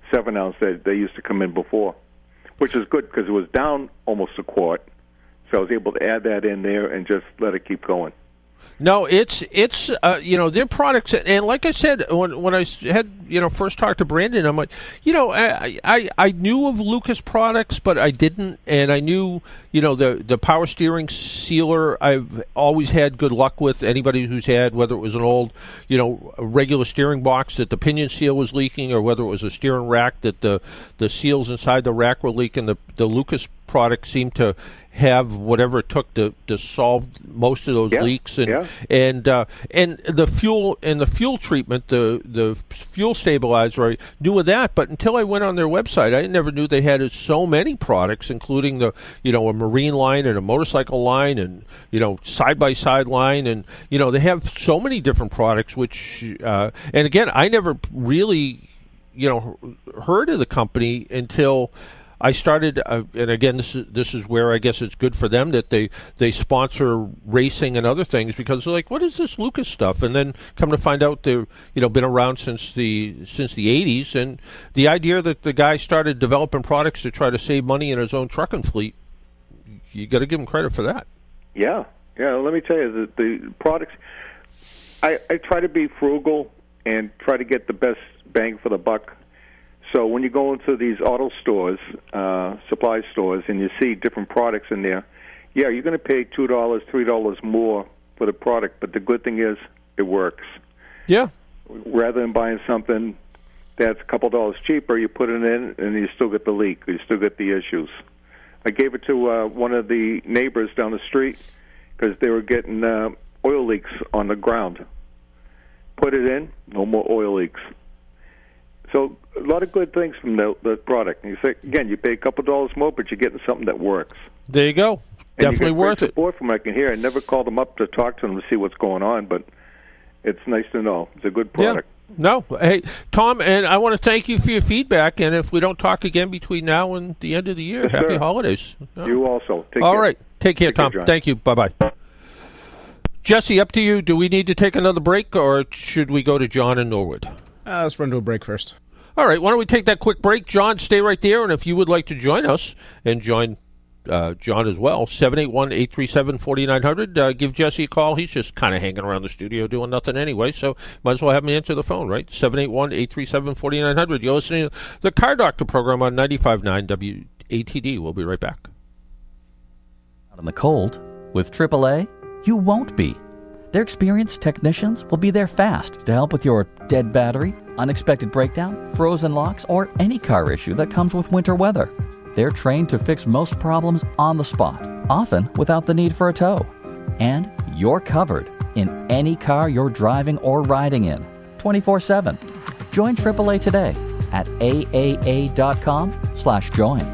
seven ounce that they used to come in before, which is good because it was down almost a quart, so I was able to add that in there and just let it keep going. No, it's it's uh, you know, their products, and like I said, when when I had, you know, first talked to Brandon, I'm like, you know, I, I I knew of Lucas products, but I didn't, and I knew, you know, the the power steering sealer I've always had good luck with. Anybody who's had, whether it was an old, you know, regular steering box that the pinion seal was leaking, or whether it was a steering rack that the the seals inside the rack were leaking, the the Lucas product seemed to have whatever it took to, to solve most of those yeah, leaks, and yeah. and uh, and the fuel and the fuel treatment, the the fuel stabilizer, I knew of that, but until I went on their website, I never knew they had so many products, including the, you know, a marine line and a motorcycle line, and, you know, side by side line, and, you know, they have so many different products. Which uh, and again, I never really, you know, heard of the company until I started, uh, and again, this is, this is where I guess it's good for them that they, they sponsor racing and other things, because they're like, what is this Lucas stuff? And then come to find out they've, you know, been around since the since the eighties. And the idea that the guy started developing products to try to save money in his own trucking fleet, you got to give him credit for that. Yeah, yeah. Let me tell you, the, the products, I, I try to be frugal and try to get the best bang for the buck. So when you go into these auto stores, uh, supply stores, and you see different products in there, yeah, you're going to pay two dollars, three dollars more for the product, but the good thing is it works. Yeah. Rather than buying something that's a couple dollars cheaper, you put it in, and you still get the leak. You still get the issues. I gave it to uh, one of the neighbors down the street because they were getting uh, oil leaks on the ground. Put it in, no more oil leaks. So a lot of good things from the, the product. And you say, again, you pay a couple dollars more, but you're getting something that works. There you go. And definitely worth it. From what I can hear, I never called them up to talk to them to see what's going on, but it's nice to know. It's a good product. Yeah. No, hey, Tom, and I want to thank you for your feedback. And if we don't talk again between now and the end of the year, yes, happy sir. Holidays. No. You also. Take All care. right. Take care, take Tom. Care, thank you. Bye-bye. Jesse, up to you. Do we need to take another break, or should we go to John in Norwood? Uh, let's run to a break first. All right, why don't we take that quick break? John, stay right there, and if you would like to join us and join uh, John as well, seven eight one, eight three seven, four nine zero zero. Uh, give Jesse a call. He's just kind of hanging around the studio doing nothing anyway, so might as well have him answer the phone, right? seven eight one, eight three seven, four nine zero zero. You're listening to the Car Doctor program on ninety-five point nine W A T D. We'll be right back. Out in the cold, with triple A, you won't be. Their experienced technicians will be there fast to help with your dead battery, unexpected breakdown, frozen locks, or any car issue that comes with winter weather. They're trained to fix most problems on the spot, often without the need for a tow. And you're covered in any car you're driving or riding in, twenty-four seven. Join triple A today at triple A dot com slash join.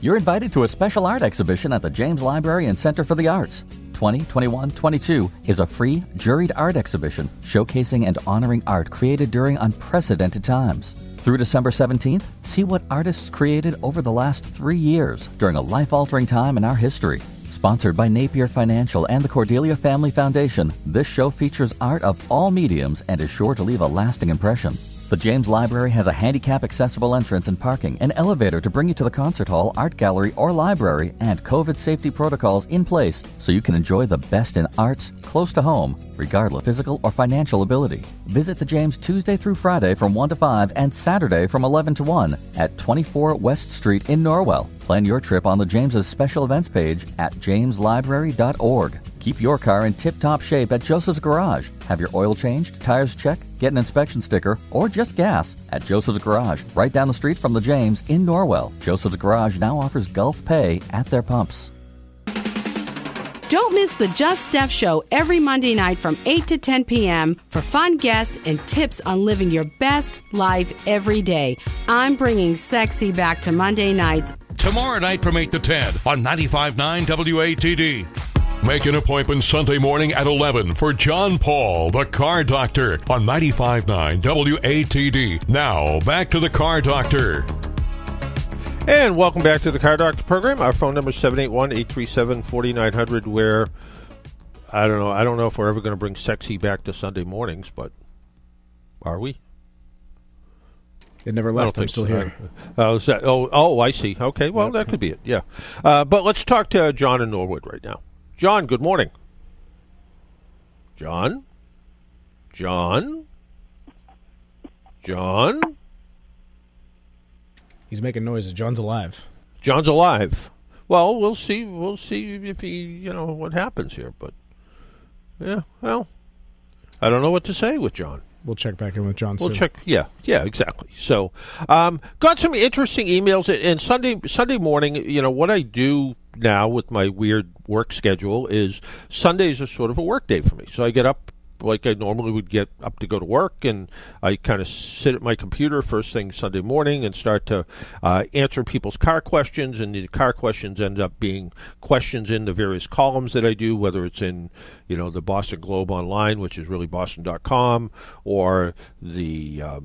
You're invited to a special art exhibition at the James Library and Center for the Arts. twenty twenty-one twenty-two is a free, juried art exhibition showcasing and honoring art created during unprecedented times. Through December seventeenth, see what artists created over the last three years during a life-altering time in our history. Sponsored by Napier Financial and the Cordelia Family Foundation, this show features art of all mediums and is sure to leave a lasting impression. The James Library has a handicap-accessible entrance and parking, an elevator to bring you to the concert hall, art gallery, or library, and COVID safety protocols in place so you can enjoy the best in arts close to home, regardless of physical or financial ability. Visit the James Tuesday through Friday from one to five and Saturday from eleven to one at twenty-four West Street in Norwell. Plan your trip on the James's special events page at james library dot org. Keep your car in tip-top shape at Joseph's Garage. Have your oil changed, tires checked, get an inspection sticker, or just gas at Joseph's Garage, right down the street from the James in Norwell. Joseph's Garage now offers Gulf Pay at their pumps. Don't miss the Just Steph Show every Monday night from eight to ten p.m. for fun guests and tips on living your best life every day. I'm bringing sexy back to Monday nights. Tomorrow night from eight to ten on ninety-five point nine W A T D. Make an appointment Sunday morning at eleven for John Paul, the Car Doctor, on ninety-five point nine W A T D. Now, back to the Car Doctor. And welcome back to the Car Doctor program. Our phone number is seven eight one, eight three seven, four nine zero zero, where, I don't know, I don't know if we're ever going to bring sexy back to Sunday mornings, but are we? It never left. I'm still so. here. Uh, was that, oh, oh, I see. Okay, well, that could be it, yeah. Uh, but let's talk to John in Norwood right now. John, good morning. John? John? John? He's making noises. John's alive. John's alive. Well, we'll see. We'll see if he, you know, what happens here. But, yeah, well, I don't know what to say with John. We'll check back in with John we'll soon. We'll check. Yeah, yeah, exactly. So, um, got some interesting emails. And Sunday, Sunday morning, you know, what I do now with my weird work schedule is Sundays are sort of a work day for me. So I get up like I normally would get up to go to work, and I kind of sit at my computer first thing Sunday morning and start to uh, answer people's car questions, and the car questions end up being questions in the various columns that I do, whether it's in, you know, the Boston Globe Online, which is really boston dot com, or the, uh,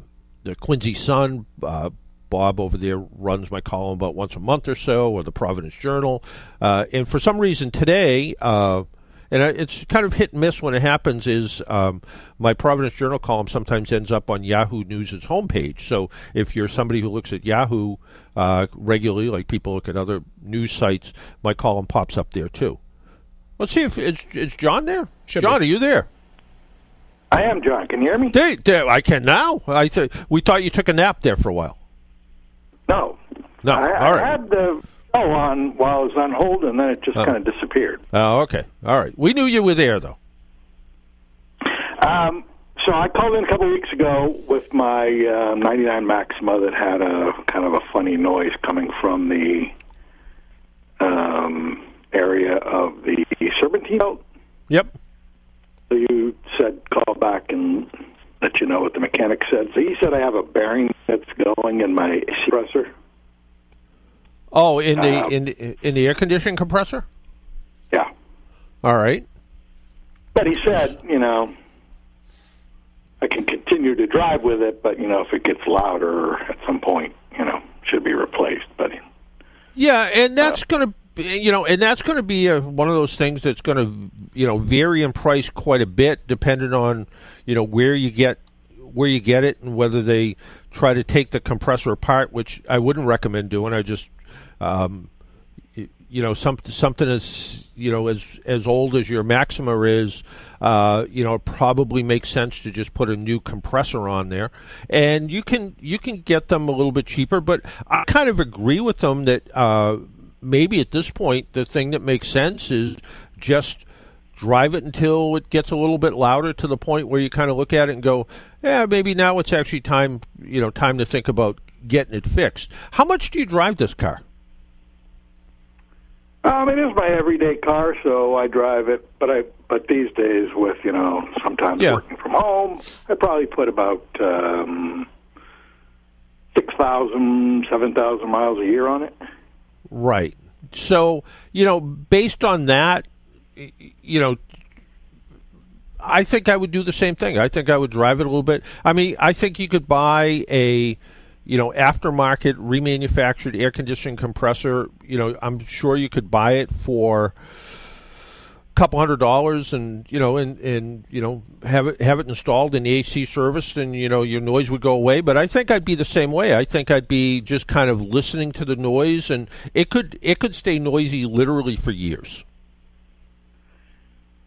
the Quincy Sun, uh, Bob over there runs my column about once a month or so, or the Providence Journal. Uh, and for some reason today, uh, and it's kind of hit and miss when it happens, is um, my Providence Journal column sometimes ends up on Yahoo News' homepage. So if you're somebody who looks at Yahoo uh, regularly, like people look at other news sites, my column pops up there too. Let's see if it's, it's John there. Should John, be. Are you there? I am, John. Can you hear me? They, they, I can now. I th- we thought you took a nap there for a while. No. No. I, All right. I had the show on while I was on hold, and then it just oh. kind of disappeared. Oh, okay. All right. We knew you were there, though. Um, so I called in a couple of weeks ago with my uh, ninety-nine Maxima that had a kind of a funny noise coming from the um, area of the Serpentine Belt. Yep. So you said call back and let you know what the mechanic said. So he said I have a bearing that's going in my compressor. Oh, in the uh, in the, in the air conditioning compressor? Yeah. All right. But he said, you know, I can continue to drive with it, but you know, if it gets louder at some point, you know, it should be replaced. But yeah, and that's uh, going to. You know, and that's going to be a, one of those things that's going to, you know, vary in price quite a bit, depending on, you know, where you get where you get it and whether they try to take the compressor apart, which I wouldn't recommend doing. I just, um, you know, some, something as you know as as old as your Maxima is, uh, you know, it probably makes sense to just put a new compressor on there, and you can you can get them a little bit cheaper. But I kind of agree with them that. Uh, Maybe at this point, the thing that makes sense is just drive it until it gets a little bit louder to the point where you kind of look at it and go, yeah, maybe now it's actually time, you know, time to think about getting it fixed. How much do you drive this car? Um, it is my everyday car, so I drive it. But I, but these days with, you know, sometimes yeah. working from home, I probably put about um, six thousand, seven thousand miles a year on it. Right. So, you know, based on that, you know, I think I would do the same thing. I think I would drive it a little bit. I mean, I think you could buy a, you know, aftermarket remanufactured air conditioning compressor. You know, I'm sure you could buy it for a couple hundred dollars and, you know, and, and you know, have it have it installed in the A C service and, you know, your noise would go away. But I think I'd be the same way. I think I'd be just kind of listening to the noise, and it could it could stay noisy literally for years.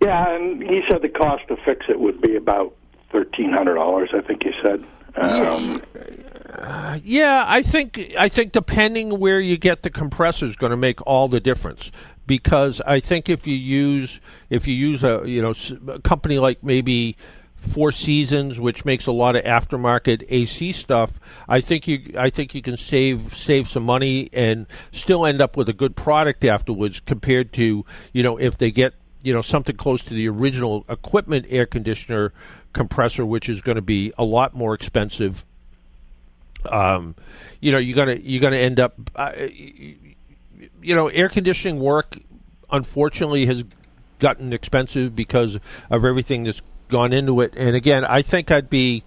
Yeah, and he said the cost to fix it would be about thirteen hundred dollars, I think he said. Um, yeah. yeah, I think I think depending where you get the compressor is going to make all the difference. Because I think if you use if you use a you know a company like maybe Four Seasons, which makes a lot of aftermarket A C stuff, I think you I think you can save save some money and still end up with a good product afterwards compared to you know if they get you know something close to the original equipment air conditioner compressor, which is going to be a lot more expensive. Um, you know you're gonna you're gonna end up. Uh, You know, air conditioning work, unfortunately, has gotten expensive because of everything that's gone into it. And again, I think I'd be,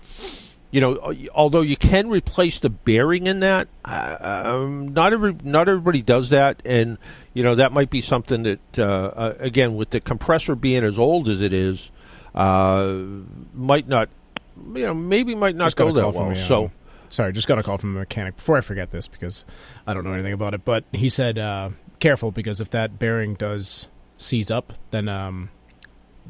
you know, although you can replace the bearing in that, um, not every not everybody does that. And, you know, that might be something that, uh, uh, again, with the compressor being as old as it is, uh, might not, you know, maybe might not go that well. So. Sorry, just got a call from a mechanic before I forget this because I don't know anything about it. But he said, uh, careful, because if that bearing does seize up, then um,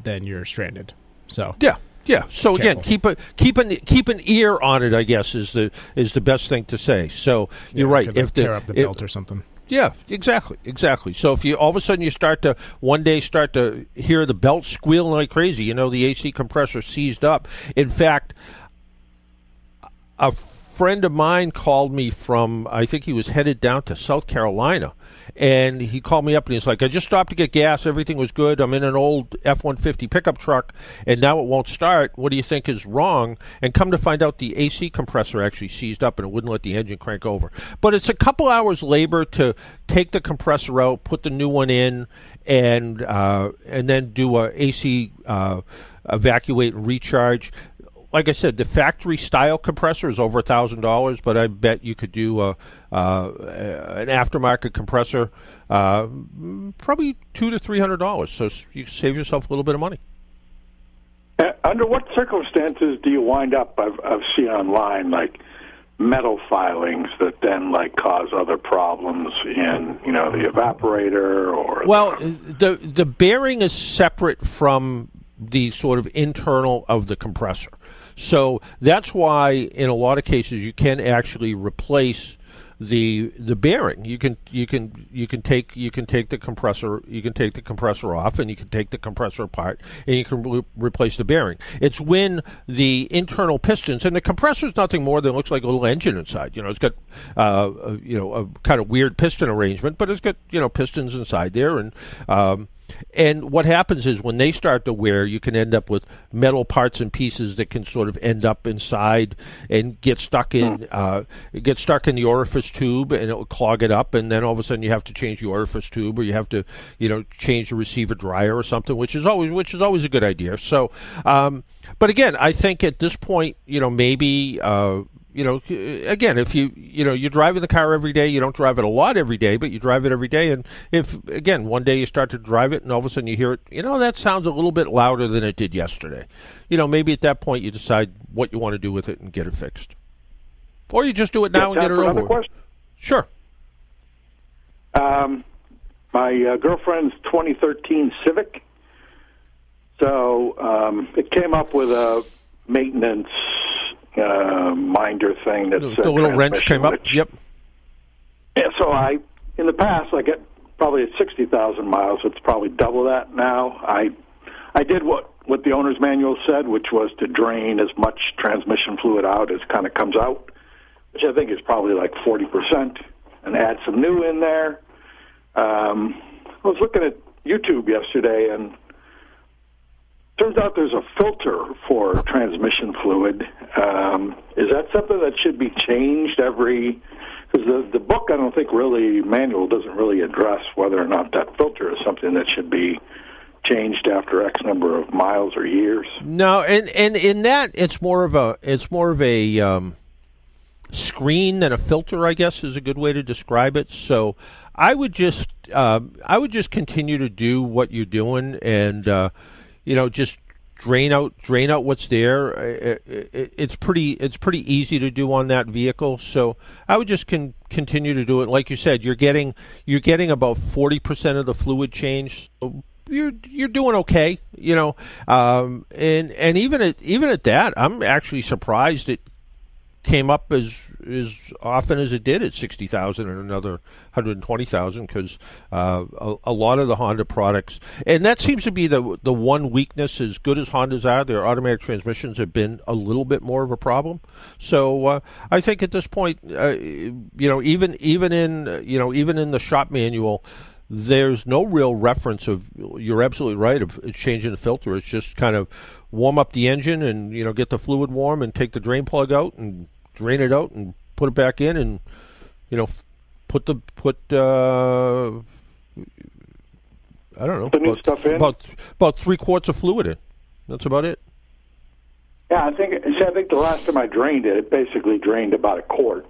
then you're stranded. So yeah, yeah. So careful. Again, keep a keep an keep an ear on it, I guess, is the is the best thing to say. So you're yeah, right. Could, like, if tear the, up the it, belt or something. Yeah, exactly, exactly. So if you all of a sudden you start to one day start to hear the belt squealing like crazy, you know the A C compressor seized up. In fact, a friend of mine called me from, I think he was headed down to South Carolina, and he called me up and he's like, I just stopped to get gas, everything was good, I'm in an old F one fifty pickup truck, and now it won't start, what do you think is wrong? And come to find out the A C compressor actually seized up and it wouldn't let the engine crank over. But it's a couple hours labor to take the compressor out, put the new one in, and uh, and then do a AC uh, evacuate and recharge. like I said, the factory style compressor is over a thousand dollars, but I bet you could do a, uh, an aftermarket compressor, uh, probably two to three hundred dollars. So you save yourself a little bit of money. Uh, under what circumstances do you wind up? I've, I've seen online like metal filings that then like cause other problems in, you know, the evaporator or well, the the, the bearing is separate from the sort of internal of the compressor. So that's why in a lot of cases you can actually replace the the bearing. You can you can you can take you can take the compressor you can take the compressor off, and you can take the compressor apart, and you can re- replace the bearing. It's when the internal pistons, and the compressor is nothing more than looks like a little engine inside. You know, it's got uh a, you know a kind of weird piston arrangement, but it's got you know pistons inside there, and um and what happens is when they start to wear, you can end up with metal parts and pieces that can sort of end up inside and get stuck in uh, get stuck in the orifice tube, and it will clog it up. And then all of a sudden, you have to change the orifice tube, or you have to, you know, change the receiver dryer or something, which is always which is always a good idea. So, um, but again, I think at this point, you know, maybe. Uh, You know, again, if you, you know, you're driving the car every day, you don't drive it a lot every day, but you drive it every day. And if, again, one day you start to drive it and all of a sudden you hear it, you know, that sounds a little bit louder than it did yesterday. You know, maybe at that point you decide what you want to do with it and get it fixed. Or you just do it now yeah, and get it over with. Sure. Um, my uh, girlfriend's twenty thirteen Civic. So um, it came up with a maintenance Uh, minder thing that's the, the little wrench came up. Which, yep. And so I, in the past, I get probably at sixty thousand miles. It's probably double that now. I, I did what what the owner's manual said, which was to drain as much transmission fluid out as kind of comes out, which I think is probably like forty percent, and add some new in there. Um, I was looking at YouTube yesterday, and turns out there's a filter for transmission fluid. Um, is that something that should be changed every? Because the, the book, I don't think really, manual doesn't really address whether or not that filter is something that should be changed after X number of miles or years. No, and, and in that, it's more of a it's more of a um, screen than a filter, I guess, is a good way to describe it. So I would just uh, I would just continue to do what you're doing and. Uh, You know, just drain out, drain out what's there. It, it, it's pretty, it's pretty easy to do on that vehicle. So I would just con- continue to do it. Like you said, you're getting, you're getting about forty percent of the fluid change. So you're, you're doing okay. You know, um, and and even at even at that, I'm actually surprised it came up as as often as it did at sixty thousand and another hundred and twenty thousand, because uh, a, a lot of the Honda products, and that seems to be the the one weakness. As good as Hondas are, their automatic transmissions have been a little bit more of a problem. So uh, I think at this point, uh, you know, even even in you know even in the shop manual, there's no real reference of. You're absolutely right of changing the filter. It's just kind of warm up the engine and, you know, get the fluid warm and take the drain plug out and drain it out and put it back in and, you know, put the, put, uh, I don't know, the new about, stuff in. About, about three quarts of fluid in. That's about it. Yeah, I think, see, I think the last time I drained it, it basically drained about a quart,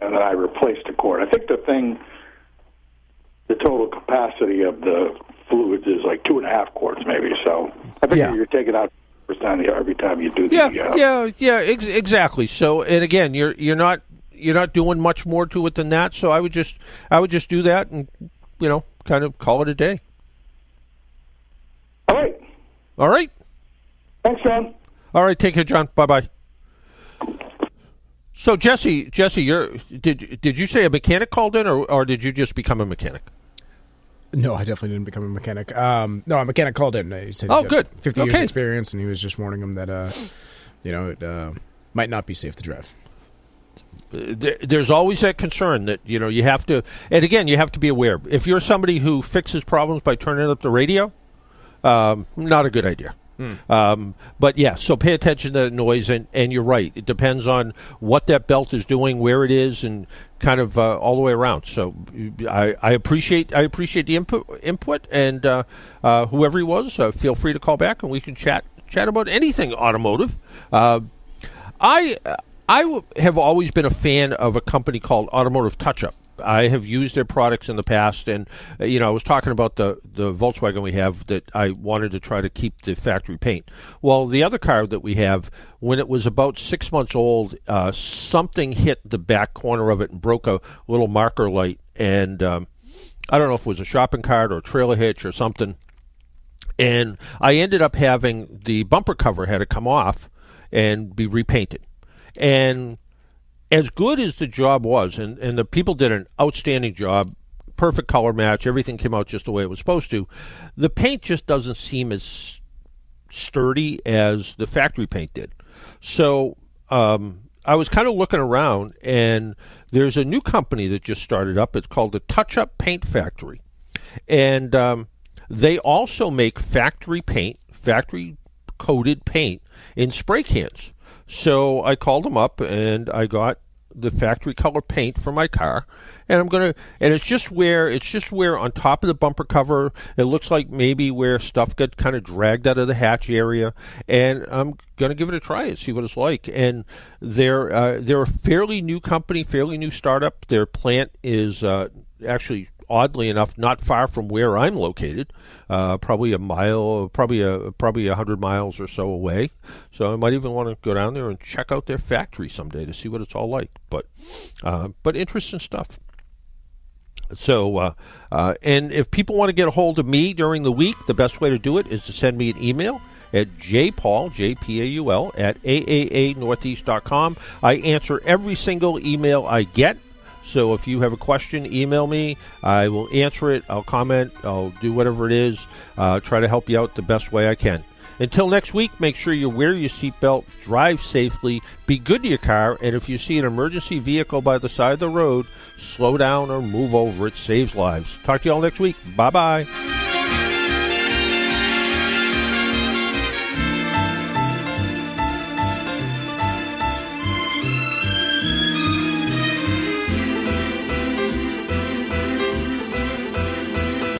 and then I replaced a quart. I think the thing, the total capacity of the fluids is like two and a half quarts, maybe. So I think yeah. You're taking out percent every time you do the. Yeah, uh, yeah, yeah, ex- exactly. So, and again, you're you're not you're not doing much more to it than that. So I would just I would just do that and, you know, kind of call it a day. All right. All right. Thanks, John. All right, take care, John. Bye, bye. So Jesse, Jesse, you're did did you say a mechanic called in, or or did you just become a mechanic? No, I definitely didn't become a mechanic. Um, no, a mechanic called in. He said oh, he good. fifty okay. years experience, and he was just warning him that, uh, you know, it uh, might not be safe to drive. There's always that concern that, you know, you have to, and again, you have to be aware. If you're somebody who fixes problems by turning up the radio, um, not a good idea. Mm. Um, but yeah, so pay attention to that noise, and, and you're right. It depends on what that belt is doing, where it is, and kind of uh, all the way around. So I, I appreciate I appreciate the input, input and uh, uh, whoever he was, uh, feel free to call back, and we can chat chat about anything automotive. Uh, I I have always been a fan of a company called Automotive Touch Up. I have used their products in the past, and you know, I was talking about the the Volkswagen we have that I wanted to try to keep the factory paint. Well, the other car that we have, when it was about six months old, uh, something hit the back corner of it and broke a little marker light, and um, I don't know if it was a shopping cart or a trailer hitch or something, and I ended up having the bumper cover had to come off and be repainted. And as good as the job was, and, and the people did an outstanding job, perfect color match, everything came out just the way it was supposed to, the paint just doesn't seem as sturdy as the factory paint did. So um, I was kind of looking around, and there's a new company that just started up. It's called the Touch-Up Paint Factory. And um, they also make factory paint, factory-coated paint in spray cans. So I called them up, and I got the factory color paint for my car, and I'm gonna. And it's just where it's just where on top of the bumper cover, it looks like maybe where stuff got kind of dragged out of the hatch area. And I'm gonna give it a try and see what it's like. And they're uh, they're a fairly new company, fairly new startup. Their plant is uh, actually, oddly enough, not far from where I'm located, uh, probably a mile, probably a probably a hundred miles or so away. So I might even want to go down there and check out their factory someday to see what it's all like. But uh, but interesting stuff. So uh, uh, and if people want to get a hold of me during the week, the best way to do it is to send me an email at jpaul, J P A U L, at A A A northeast dot com. I answer every single email I get. So if you have a question, email me. I will answer it. I'll comment. I'll do whatever it is. Uh, try to help you out the best way I can. Until next week, make sure you wear your seatbelt, drive safely, be good to your car, and if you see an emergency vehicle by the side of the road, slow down or move over. It saves lives. Talk to you all next week. Bye-bye.